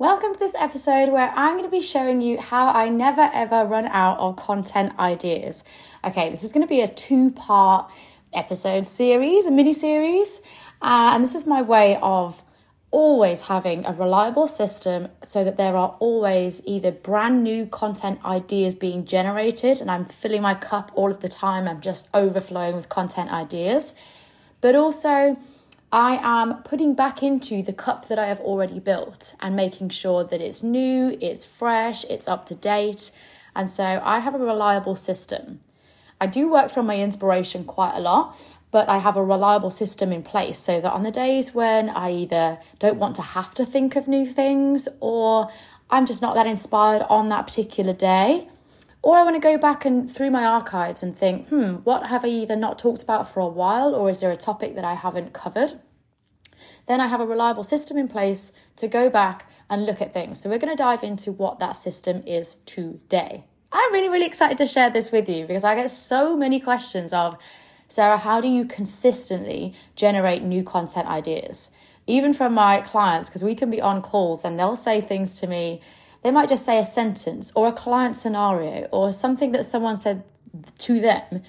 Welcome to this episode where I'm going to be showing you how I never ever run out of content ideas. Okay, this is going to be a two-part episode series, a mini-series, and this is my way of always having a reliable system so that there are always either brand new content ideas being generated and I'm filling my cup all of the time, I'm just overflowing with content ideas, but also I am putting back into the cup that I have already built and making sure that it's new, it's fresh, it's up to date. And so I have a reliable system. I do work from my inspiration quite a lot, but I have a reliable system in place so that on the days when I either don't want to have to think of new things or I'm just not that inspired on that particular day, or I want to go back and through my archives and think, what have I either not talked about for a while, or is there a topic that I haven't covered? Then I have a reliable system in place to go back and look at things. So we're going to dive into what that system is today. I'm really, really excited to share this with you because I get so many questions of, Sarah, how do you consistently generate new content ideas? Even from my clients, because we can be on calls and they'll say things to me. They might just say a sentence or a client scenario or something that someone said to them.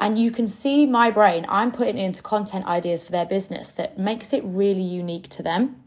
And you can see my brain, I'm putting into content ideas for their business that makes it really unique to them.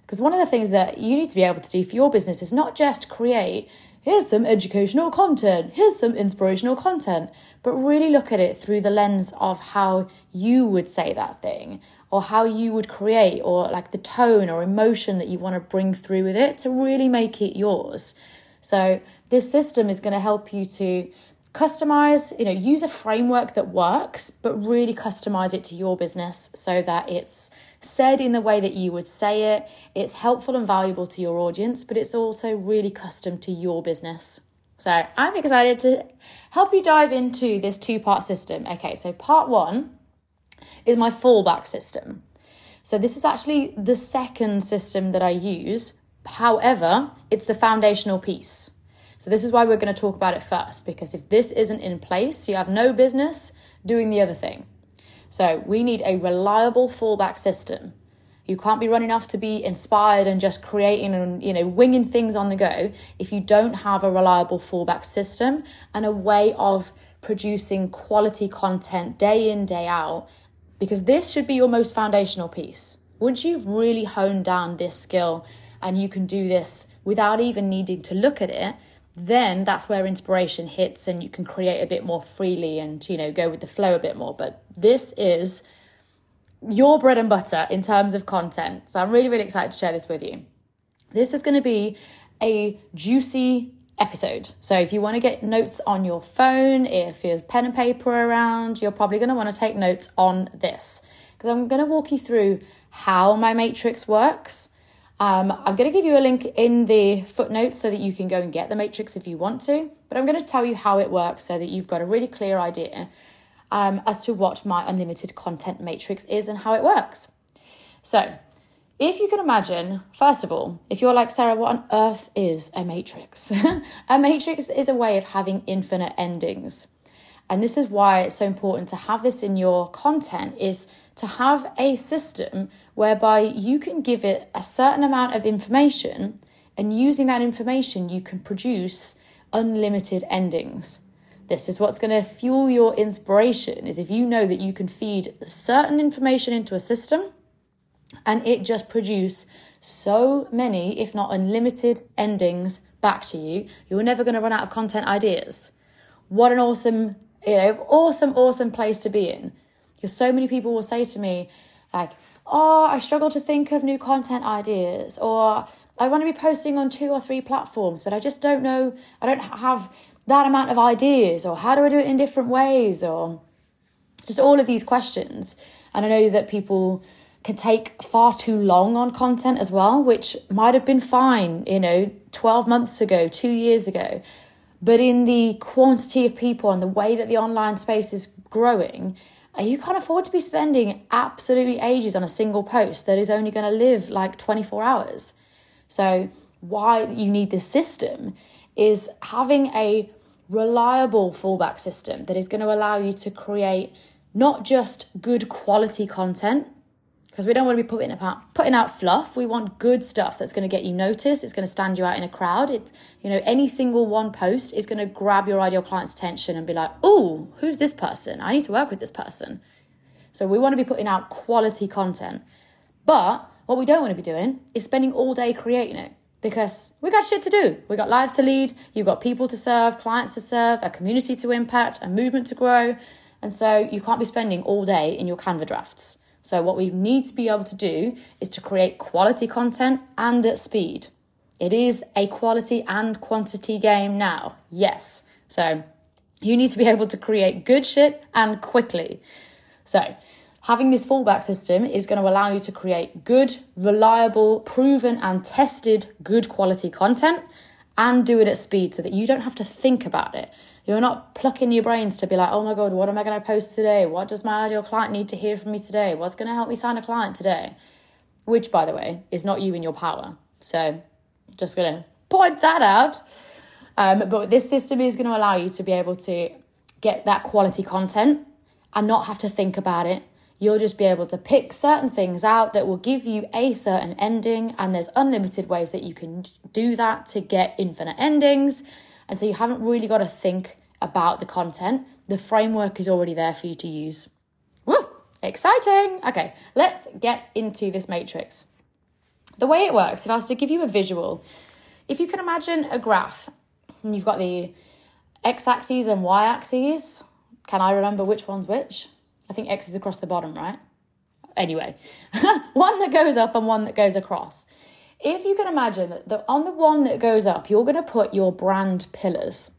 Because one of the things that you need to be able to do for your business is not just create, here's some educational content, here's some inspirational content, but really look at it through the lens of how you would say that thing or how you would create or like the tone or emotion that you want to bring through with it to really make it yours. So this system is going to help you to customize, use a framework that works, but really customize it to your business so that it's said in the way that you would say it. It's helpful and valuable to your audience, but it's also really custom to your business. So I'm excited to help you dive into this two-part system. Okay, so part one is my fallback system. So this is actually the second system that I use. However, it's the foundational piece. So this is why we're going to talk about it first, because if this isn't in place, you have no business doing the other thing. So we need a reliable fallback system. You can't be running off to be inspired and just creating and, winging things on the go if you don't have a reliable fallback system and a way of producing quality content day in, day out, because this should be your most foundational piece. Once you've really honed down this skill and you can do this without even needing to look at it, then that's where inspiration hits and you can create a bit more freely and, go with the flow a bit more. But this is your bread and butter in terms of content. So I'm really, really excited to share this with you. This is going to be a juicy episode. So if you want to get notes on your phone, if there's pen and paper around, you're probably going to want to take notes on this because I'm going to walk you through how my matrix works. I'm going to give you a link in the footnotes so that you can go and get the matrix if you want to, but I'm going to tell you how it works so that you've got a really clear idea as to what my unlimited content matrix is and how it works. So if you can imagine, first of all, if you're like, Sarah, what on earth is a matrix? A matrix is a way of having infinite endings. And this is why it's so important to have this in your content, is to have a system whereby you can give it a certain amount of information, and using that information, you can produce unlimited endings. This is what's going to fuel your inspiration, is if you know that you can feed certain information into a system and it just produce so many, if not unlimited endings back to you, you're never going to run out of content ideas. What an awesome, awesome place to be in. Because so many people will say to me, like, oh, I struggle to think of new content ideas, or I want to be posting on 2 or 3 platforms, but I just don't know, I don't have that amount of ideas, or how do I do it in different ways, or just all of these questions. And I know that people can take far too long on content as well, which might have been fine, 12 months ago, 2 years ago. But in the quantity of people and the way that the online space is growing, you can't afford to be spending absolutely ages on a single post that is only going to live like 24 hours. So why you need this system is having a reliable fallback system that is going to allow you to create not just good quality content, because we don't want to be putting out fluff. We want good stuff that's going to get you noticed. It's going to stand you out in a crowd. It's, you know, any single one post is going to grab your ideal client's attention and be like, oh, who's this person? I need to work with this person. So we want to be putting out quality content. But what we don't want to be doing is spending all day creating it, because we got shit to do. We got lives to lead. You've got people to serve, clients to serve, a community to impact, a movement to grow. And so you can't be spending all day in your Canva drafts. So what we need to be able to do is to create quality content and at speed. It is a quality and quantity game now. Yes. So you need to be able to create good shit and quickly. So having this fallback system is going to allow you to create good, reliable, proven and tested good quality content and do it at speed so that you don't have to think about it. You're not plucking your brains to be like, oh my God, what am I going to post today? What does my ideal client need to hear from me today? What's going to help me sign a client today? Which, by the way, is not you in your power. So just going to point that out. But this system is going to allow you to be able to get that quality content and not have to think about it. You'll just be able to pick certain things out that will give you a certain ending, and there's unlimited ways that you can do that to get infinite endings. And so you haven't really got to think about the content. The framework is already there for you to use. Woo! Exciting! Okay, let's get into this matrix. The way it works, if I was to give you a visual, if you can imagine a graph, and you've got the x-axis and y-axis. Can I remember which one's which? I think X is across the bottom, right? Anyway, one that goes up and one that goes across. If you can imagine that on the one that goes up, you're going to put your brand pillars.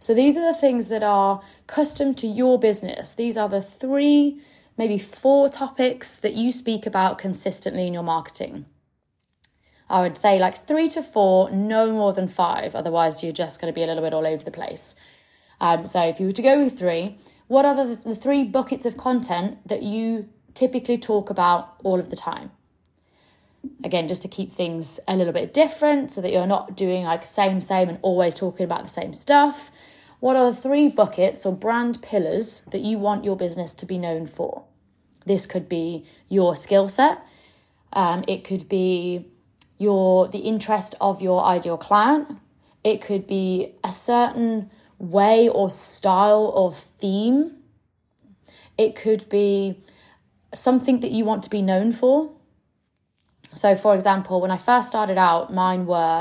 So these are the things that are custom to your business. These are the 3, maybe 4 topics that you speak about consistently in your marketing. I would say like 3 to 4, no more than 5. Otherwise, you're just going to be a little bit all over the place. So if you were to go with 3... what are the 3 buckets of content that you typically talk about all of the time? Again, just to keep things a little bit different so that you're not doing like same and always talking about the same stuff. What are the 3 buckets or brand pillars that you want your business to be known for? This could be your skill set. It could be the interest of your ideal client. It could be a certain way or style or theme. It could be something that you want to be known for. So for example, when I first started out, mine were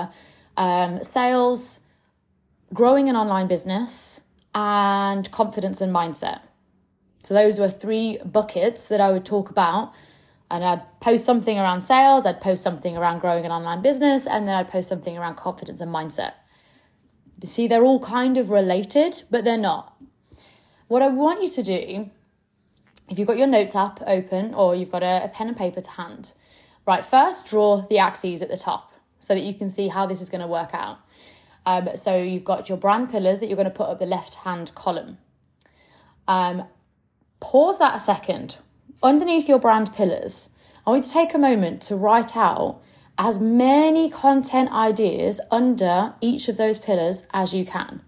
sales, growing an online business, and confidence and mindset. So those were 3 buckets that I would talk about, and I'd post something around sales, I'd post something around growing an online business, and then I'd post something around confidence and mindset. You see, they're all kind of related, but they're not. What I want you to do, if you've got your notes app open or you've got a pen and paper to hand, right, first draw the axes at the top so that you can see how this is going to work out. So you've got your brand pillars that you're going to put up the left-hand column. Pause that a second. Underneath your brand pillars, I want you to take a moment to write out as many content ideas under each of those pillars as you can.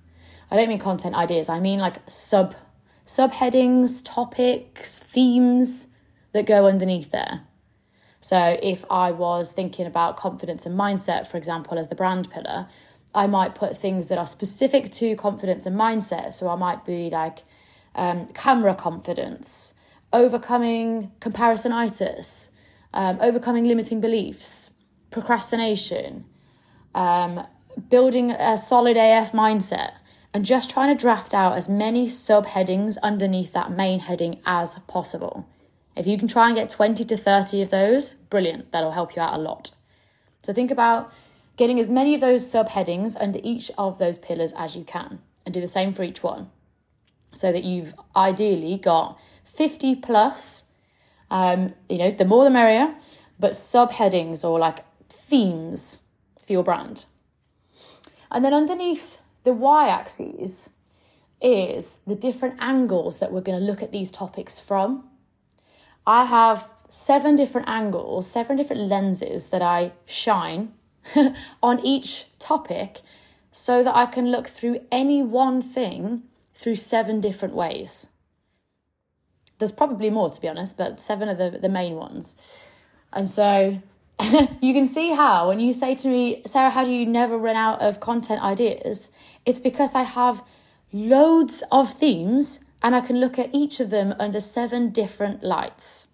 I don't mean content ideas, I mean like subheadings, topics, themes that go underneath there. So if I was thinking about confidence and mindset, for example, as the brand pillar, I might put things that are specific to confidence and mindset. So I might be like camera confidence, overcoming comparisonitis, overcoming limiting beliefs, procrastination, building a solid AF mindset, and just trying to draft out as many subheadings underneath that main heading as possible. If you can try and get 20 to 30 of those, brilliant, that'll help you out a lot. So think about getting as many of those subheadings under each of those pillars as you can, and do the same for each one, so that you've ideally got 50 plus, the more the merrier, but subheadings or like themes for your brand. And then underneath the y-axis is the different angles that we're going to look at these topics from. I have 7 different angles, 7 different lenses that I shine on each topic so that I can look through any one thing through 7 different ways. There's probably more, to be honest, but 7 are the main ones. And so you can see how when you say to me, Sarah, how do you never run out of content ideas? It's because I have loads of themes and I can look at each of them under 7 different lights.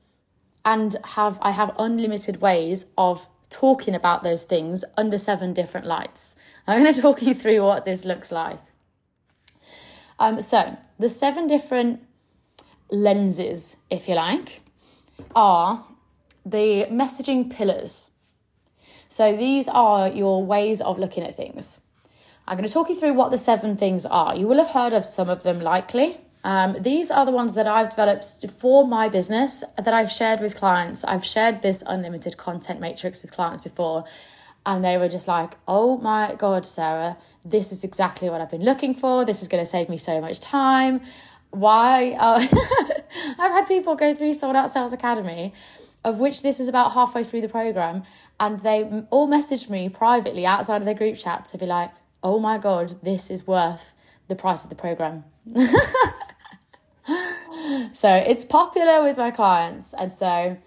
And I have unlimited ways of talking about those things under 7 different lights. I'm going to talk you through what this looks like. So the 7 different lenses, if you like, are the messaging pillars. So these are your ways of looking at things. I'm going to talk you through what the 7 things are. You will have heard of some of them likely. These are the ones that I've developed for my business that I've shared with clients. I've shared this unlimited content matrix with clients before, and they were just like, oh my God, Sarah, this is exactly what I've been looking for. This is going to save me so much time. Why? I've had people go through Sold Out Sales Academy, of which this is about halfway through the program, and they all messaged me privately outside of their group chat to be like, oh my God, this is worth the price of the program. So it's popular with my clients. And so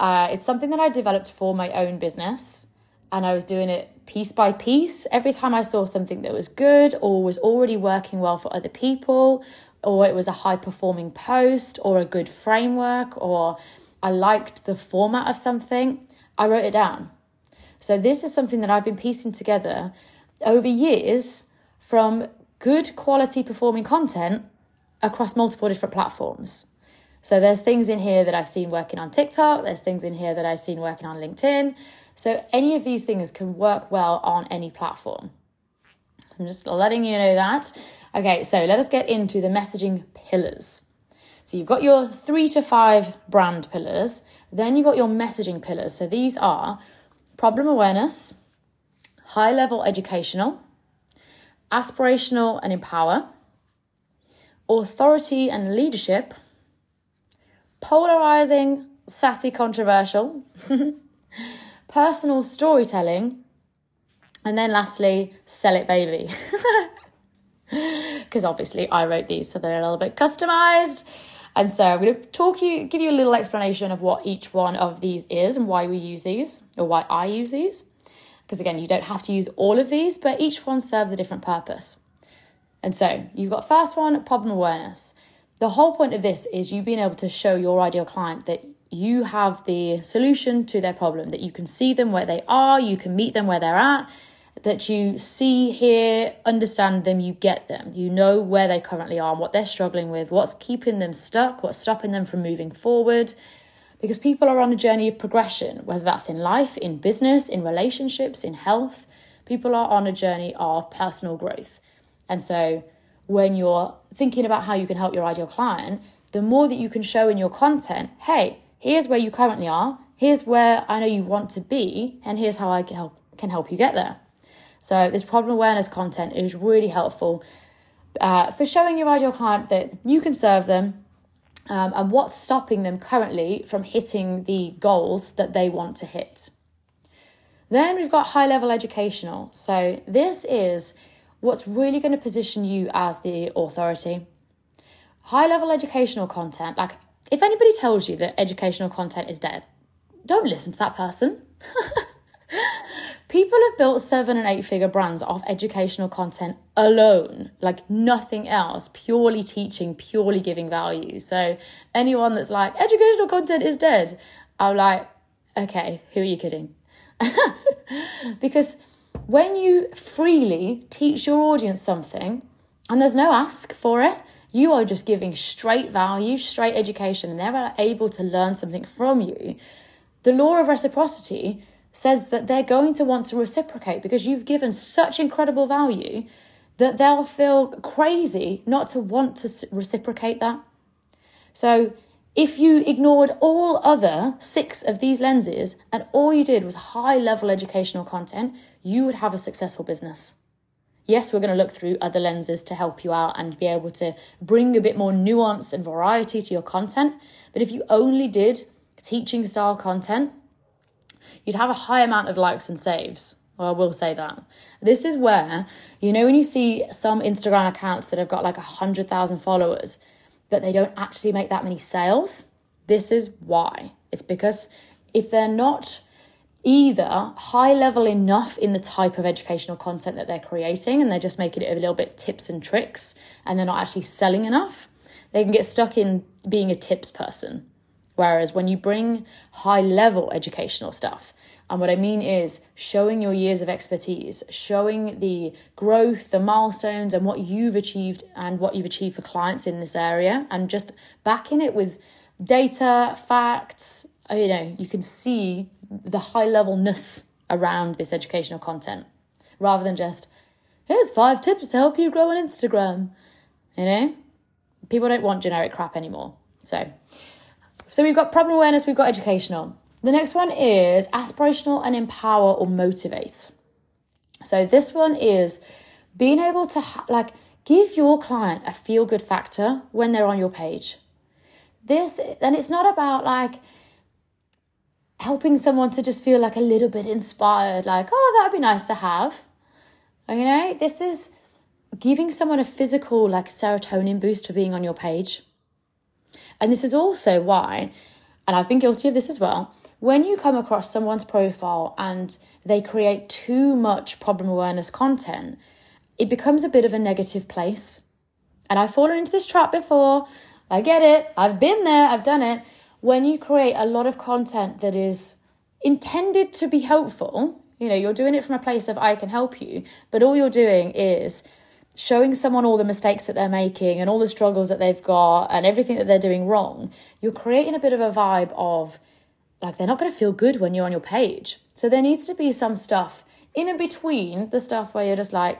it's something that I developed for my own business. And I was doing it piece by piece. Every time I saw something that was good or was already working well for other people, or it was a high-performing post or a good framework, or I liked the format of something, I wrote it down. So this is something that I've been piecing together over years from good quality performing content across multiple different platforms. So there's things in here that I've seen working on TikTok. There's things in here that I've seen working on LinkedIn. So any of these things can work well on any platform. I'm just letting you know that. Okay, so let us get into the messaging pillars. So you've got your 3 to 5 brand pillars. Then you've got your messaging pillars. So these are problem awareness, high-level educational, aspirational and empower, authority and leadership, polarizing, sassy, controversial, personal storytelling, and then lastly, sell it, baby. Because obviously I wrote these, so they're a little bit customized. And so I'm going to give you a little explanation of what each one of these is and why we use these, or why I use these. Because again, you don't have to use all of these, but each one serves a different purpose. And so you've got first one, problem awareness. The whole point of this is you being able to show your ideal client that you have the solution to their problem, that you can see them where they are, you can meet them where they're at, that you see, hear, understand them, you get them. You know where they currently are and what they're struggling with, what's keeping them stuck, what's stopping them from moving forward. Because people are on a journey of progression, whether that's in life, in business, in relationships, in health. People are on a journey of personal growth. And so when you're thinking about how you can help your ideal client, the more that you can show in your content, hey, here's where you currently are, here's where I know you want to be, and here's how I can help you get there. So this problem awareness content is really helpful for showing your ideal client that you can serve them and what's stopping them currently from hitting the goals that they want to hit. Then we've got high-level educational. So this is what's really going to position you as the authority. High-level educational content, like, if anybody tells you that educational content is dead, don't listen to that person. People have built 7- and 8-figure brands off educational content alone, like nothing else, purely teaching, purely giving value. So anyone that's like, educational content is dead, I'm like, okay, who are you kidding? Because when you freely teach your audience something and there's no ask for it, you are just giving straight value, straight education, and they're able to learn something from you. The law of reciprocity says that they're going to want to reciprocate because you've given such incredible value that they'll feel crazy not to want to reciprocate that. So if you ignored all other 6 of these lenses and all you did was high-level educational content, you would have a successful business. Yes, we're going to look through other lenses to help you out and be able to bring a bit more nuance and variety to your content. But if you only did teaching style content, you'd have a high amount of likes and saves. Well, I will say that. This is where, you know, when you see some Instagram accounts that have got like 100,000 followers, but they don't actually make that many sales. This is why. It's because if they're not either high level enough in the type of educational content that they're creating, and they're just making it a little bit tips and tricks, and they're not actually selling enough, they can get stuck in being a tips person. Whereas when you bring high level educational stuff, and what I mean is showing your years of expertise, showing the growth, the milestones, and what you've achieved for clients in this area, and just backing it with data, facts, you know, you can see the high levelness around this educational content rather than just, here's 5 tips to help you grow on Instagram. You know, people don't want generic crap anymore. So we've got problem awareness, we've got educational. The next one is aspirational and empower or motivate. So this one is being able to give your client a feel good factor when they're on your page. And it's not about helping someone to just feel a little bit inspired, oh, that'd be nice to have. You know, this is giving someone a physical serotonin boost for being on your page. And this is also why, and I've been guilty of this as well, when you come across someone's profile and they create too much problem awareness content, it becomes a bit of a negative place. And I've fallen into this trap before. I get it. I've been there. I've done it. When you create a lot of content that is intended to be helpful, you know, you're doing it from a place of I can help you, but all you're doing is showing someone all the mistakes that they're making and all the struggles that they've got and everything that they're doing wrong, you're creating a bit of a vibe of they're not going to feel good when you're on your page. So there needs to be some stuff in and between the stuff where you're just I'm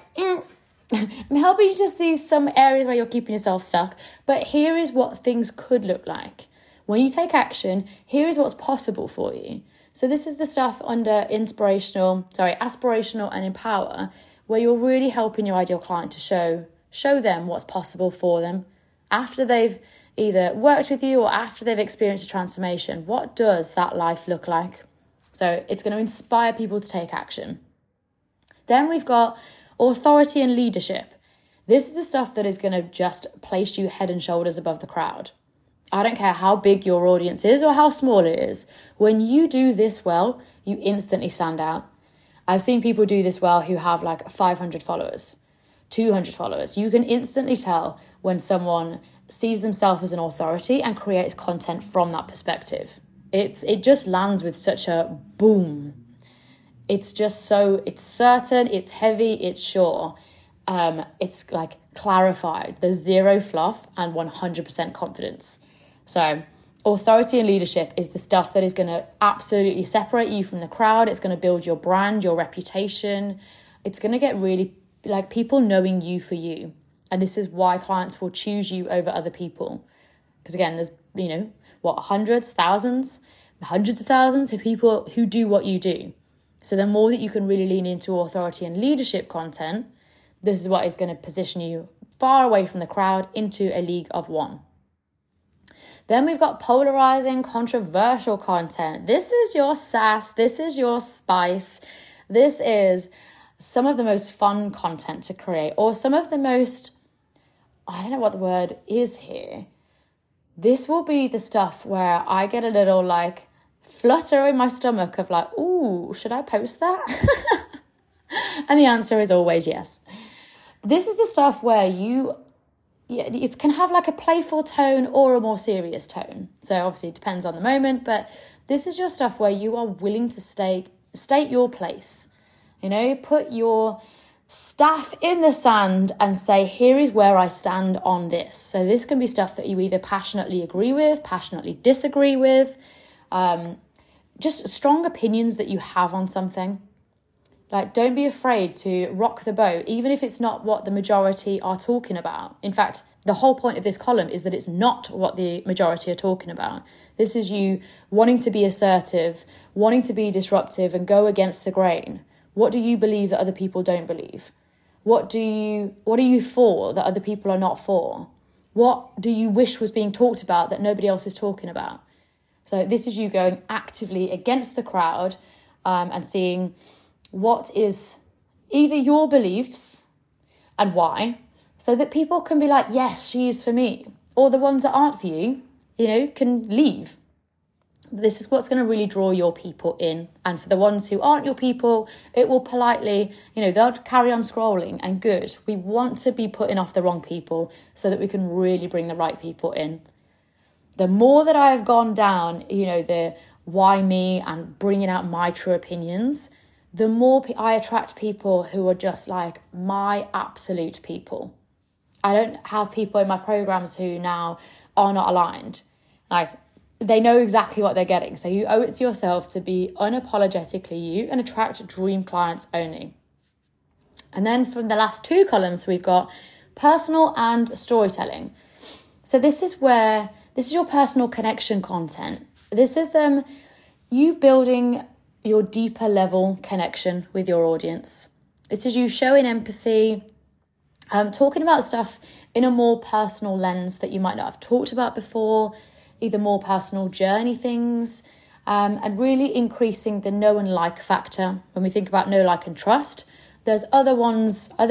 helping you just see some areas where you're keeping yourself stuck, but here is what things could look like. When you take action, here is what's possible for you. So this is the stuff under aspirational and empower, where you're really helping your ideal client to show them what's possible for them after they've either worked with you or after they've experienced a transformation. What does that life look like? So it's going to inspire people to take action. Then we've got authority and leadership. This is the stuff that is going to just place you head and shoulders above the crowd. I don't care how big your audience is or how small it is. When you do this well, you instantly stand out. I've seen people do this well who have 500 followers, 200 followers. You can instantly tell when someone sees themselves as an authority and creates content from that perspective. It just lands with such a boom. It's just so, it's certain, it's heavy, it's sure. It's clarified. There's zero fluff and 100% confidence. So authority and leadership is the stuff that is going to absolutely separate you from the crowd. It's going to build your brand, your reputation. It's going to get really people knowing you for you. And this is why clients will choose you over other people. Because again, there's, hundreds of thousands of people who do what you do. So the more that you can really lean into authority and leadership content, this is what is going to position you far away from the crowd into a league of one. Then we've got polarizing, controversial content. This is your sass. This is your spice. This is some of the most fun content to create, or some of the most, I don't know what the word is here. This will be the stuff where I get a little flutter in my stomach of ooh, should I post that? And the answer is always yes. This is the stuff where it can have a playful tone or a more serious tone. So obviously it depends on the moment, but this is your stuff where you are willing to state your place. You know, put your staff in the sand and say, here is where I stand on this. So this can be stuff that you either passionately agree with, passionately disagree with, just strong opinions that you have on something. Don't be afraid to rock the boat, even if it's not what the majority are talking about. In fact, the whole point of this column is that it's not what the majority are talking about. This is you wanting to be assertive, wanting to be disruptive and go against the grain. What do you believe that other people don't believe? What are you for that other people are not for? What do you wish was being talked about that nobody else is talking about? So this is you going actively against the crowd, and seeing what is either your beliefs and why, so that people can be yes, she is for me. or the ones that aren't for you, you know, can leave. This is what's going to really draw your people in. And for the ones who aren't your people, it will politely, you know, they'll carry on scrolling, and good. We want to be putting off the wrong people so that we can really bring the right people in. The more that I have gone down, you know, the why me and bringing out my true opinions, the more I attract people who are just like my absolute people. I don't have people in my programs who now are not aligned. Like, they know exactly what they're getting. So you owe it to yourself to be unapologetically you and attract dream clients only. And then from the last two columns, we've got personal and storytelling. So this is your personal connection content. This is you building your deeper level connection with your audience. This is you showing empathy, talking about stuff in a more personal lens that you might not have talked about before, either more personal journey things, and really increasing the know and like factor. When we think about know, like, and trust, there's other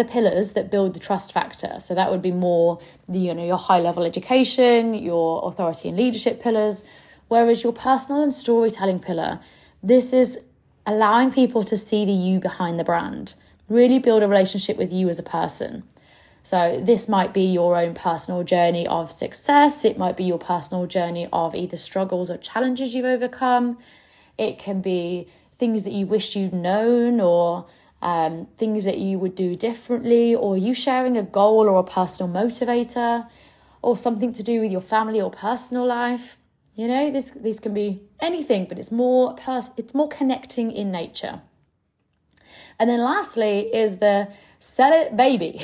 pillars that build the trust factor. So that would be more, you know, your high level education, your authority and leadership pillars, whereas your personal and storytelling pillar, this is allowing people to see the you behind the brand, really build a relationship with you as a person. So this might be your own personal journey of success. It might be your personal journey of either struggles or challenges you've overcome. It can be things that you wish you'd known, or things that you would do differently, or you sharing a goal or a personal motivator, or something to do with your family or personal life. You know, these can be anything, but it's more connecting in nature. And then lastly is the sell it, baby.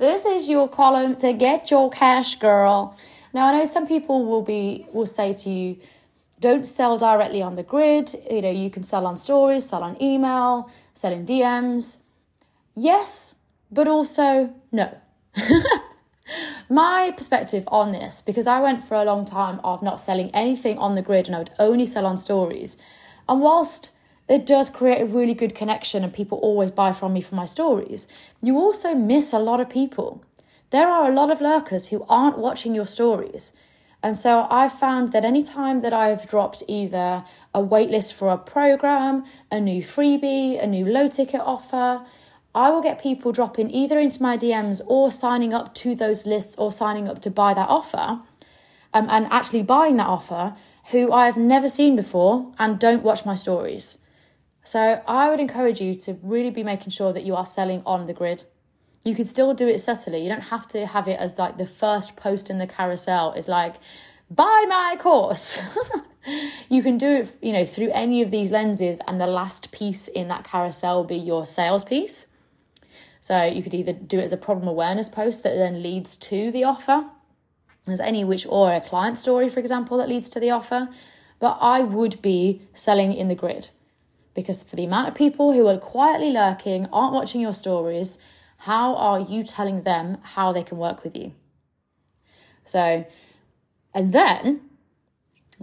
This is your column to get your cash, girl. Now, I know some people will say to you, don't sell directly on the grid. You know, you can sell on stories, sell on email, sell in DMs. Yes, but also no. My perspective on this, because I went for a long time of not selling anything on the grid and I would only sell on stories. And whilst it does create a really good connection and people always buy from me for my stories, you also miss a lot of people. There are a lot of lurkers who aren't watching your stories. And so I found that any time that I've dropped either a waitlist for a program, a new freebie, a new low ticket offer, I will get people dropping either into my DMs or signing up to those lists or signing up to buy that offer, and actually buying that offer, who I've never seen before and don't watch my stories. So I would encourage you to really be making sure that you are selling on the grid. You can still do it subtly. You don't have to have it as like the first post in the carousel is like, buy my course. You can do it, you know, through any of these lenses, and the last piece in that carousel will be your sales piece. So you could either do it as a problem awareness post that then leads to the offer. There's any which, or a client story, for example, that leads to the offer. But I would be selling in the grid. Because for the amount of people who are quietly lurking, aren't watching your stories, how are you telling them how they can work with you? So, and then,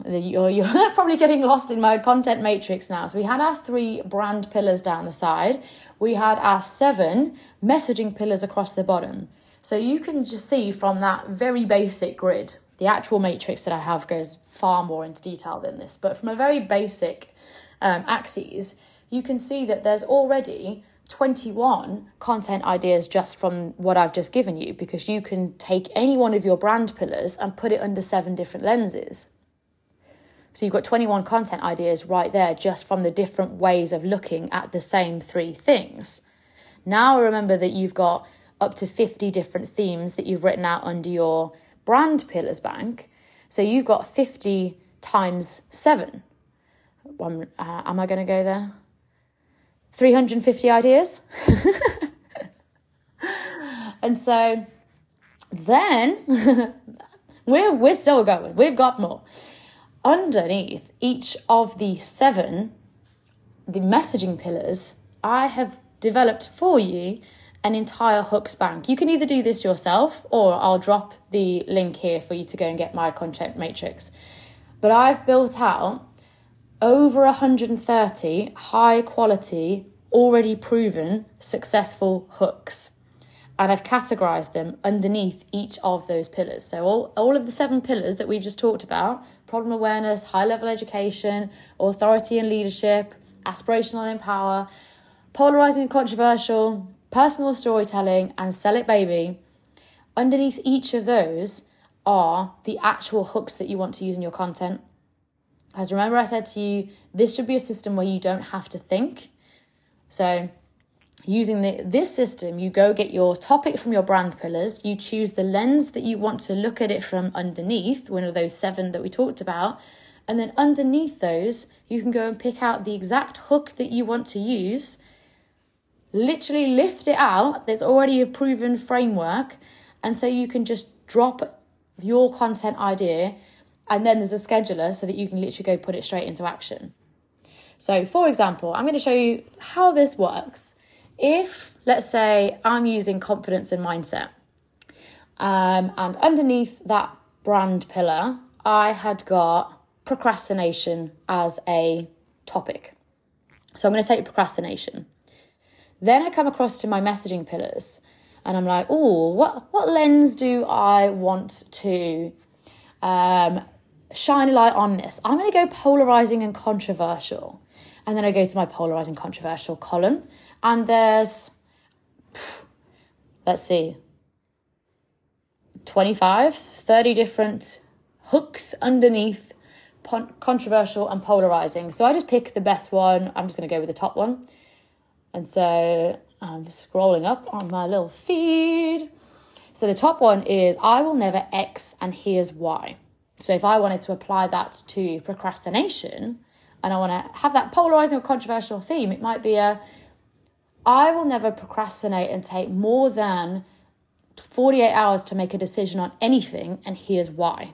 you're probably getting lost in my content matrix now. So we had our 3 brand pillars down the side. We had our 7 messaging pillars across the bottom. So you can just see from that very basic grid, the actual matrix that I have goes far more into detail than this, but from a very basic axes, you can see that there's already 21 content ideas just from what I've just given you, because you can take any one of your brand pillars and put it under 7 different lenses. So you've got 21 content ideas right there just from the different ways of looking at the same 3 things. Now remember that you've got up to 50 different themes that you've written out under your brand pillars bank. So you've got 50 times 7. Am I going to go there? 350 ideas. And so then we're still going. We've got more. Underneath each of the 7, the messaging pillars, I have developed for you an entire hooks bank. You can either do this yourself, or I'll drop the link here for you to go and get my content matrix. But I've built out over 130 high quality, already proven, successful hooks. And I've categorized them underneath each of those pillars. So all of the 7 pillars that we've just talked about, problem awareness, high-level education, authority and leadership, aspirational and empower, polarizing and controversial, personal storytelling, and sell it baby. Underneath each of those are the actual hooks that you want to use in your content. As remember I said to you, this should be a system where you don't have to think. So using this system, you go get your topic from your brand pillars, you choose the lens that you want to look at it from underneath, one of those 7 that we talked about, and then underneath those, you can go and pick out the exact hook that you want to use, literally lift it out, there's already a proven framework, and so you can just drop your content idea, and then there's a scheduler so that you can literally go put it straight into action. So for example, I'm going to show you how this works. If, let's say, I'm using confidence and mindset, and underneath that brand pillar, I had got procrastination as a topic. So I'm going to take procrastination. Then I come across to my messaging pillars, and I'm like, oh, what lens do I want to shine a light on this? I'm going to go polarizing and controversial. And then I go to my polarizing controversial column, and there's, let's see, 25, 30 different hooks underneath controversial and polarizing. So I just pick the best one. I'm just going to go with the top one. And so I'm scrolling up on my little feed. So the top one is, I will never X and here's why. So if I wanted to apply that to procrastination, and I want to have that polarizing or controversial theme, it might be I will never procrastinate and take more than 48 hours to make a decision on anything, and here's why.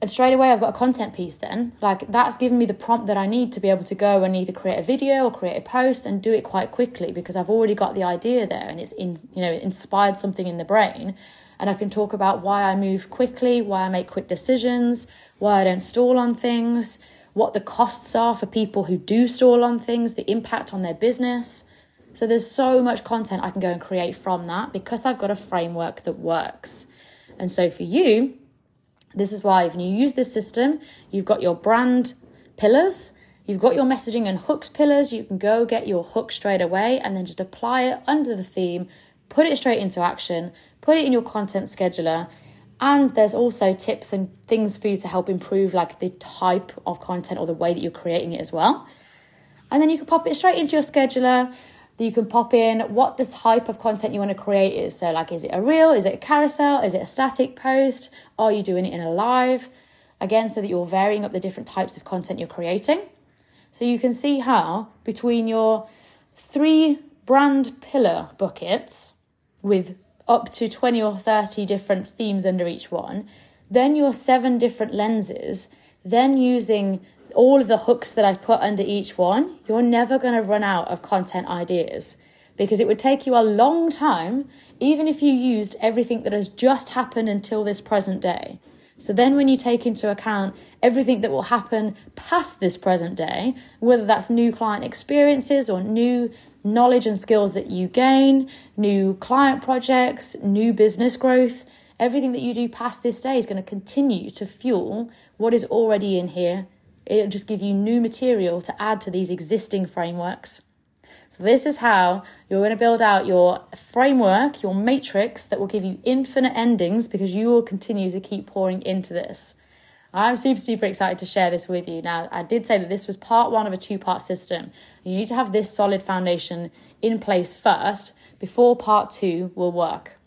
And straight away, I've got a content piece then. Like, that's given me the prompt that I need to be able to go and either create a video or create a post and do it quite quickly, because I've already got the idea there, and it's inspired something in the brain. And I can talk about why I move quickly, why I make quick decisions, why I don't stall on things, what the costs are for people who do stall on things, the impact on their business. So there's so much content I can go and create from that, because I've got a framework that works. And so for you, this is why when you use this system, you've got your brand pillars, you've got your messaging and hooks pillars, you can go get your hook straight away and then just apply it under the theme, put it straight into action, put it in your content scheduler. And there's also tips and things for you to help improve, like the type of content or the way that you're creating it as well. And then you can pop it straight into your scheduler. You can pop in what the type of content you want to create is. So like, is it a reel? Is it a carousel? Is it a static post? Are you doing it in a live? Again, so that you're varying up the different types of content you're creating. So you can see how between your 3 brand pillar buckets with up to 20 or 30 different themes under each one, then your 7 different lenses, then using all of the hooks that I've put under each one, you're never going to run out of content ideas, because it would take you a long time, even if you used everything that has just happened until this present day. So then when you take into account everything that will happen past this present day, whether that's new client experiences or new knowledge and skills that you gain, new client projects, new business growth, everything that you do past this day is going to continue to fuel what is already in here. It'll just give you new material to add to these existing frameworks. So this is how you're going to build out your framework, your matrix that will give you infinite endings, because you will continue to keep pouring into this. I'm super, super excited to share this with you. Now, I did say that this was part one of a 2-part system. You need to have this solid foundation in place first before part 2 will work.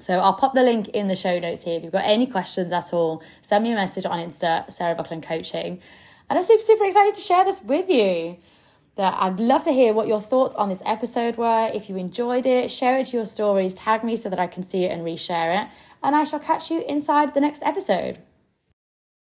So I'll pop the link in the show notes here. If you've got any questions at all, send me a message on Insta, Sarah Buckland Coaching. And I'm super, super excited to share this with you. That I'd love to hear what your thoughts on this episode were. If you enjoyed it, share it to your stories, tag me so that I can see it and reshare it. And I shall catch you inside the next episode.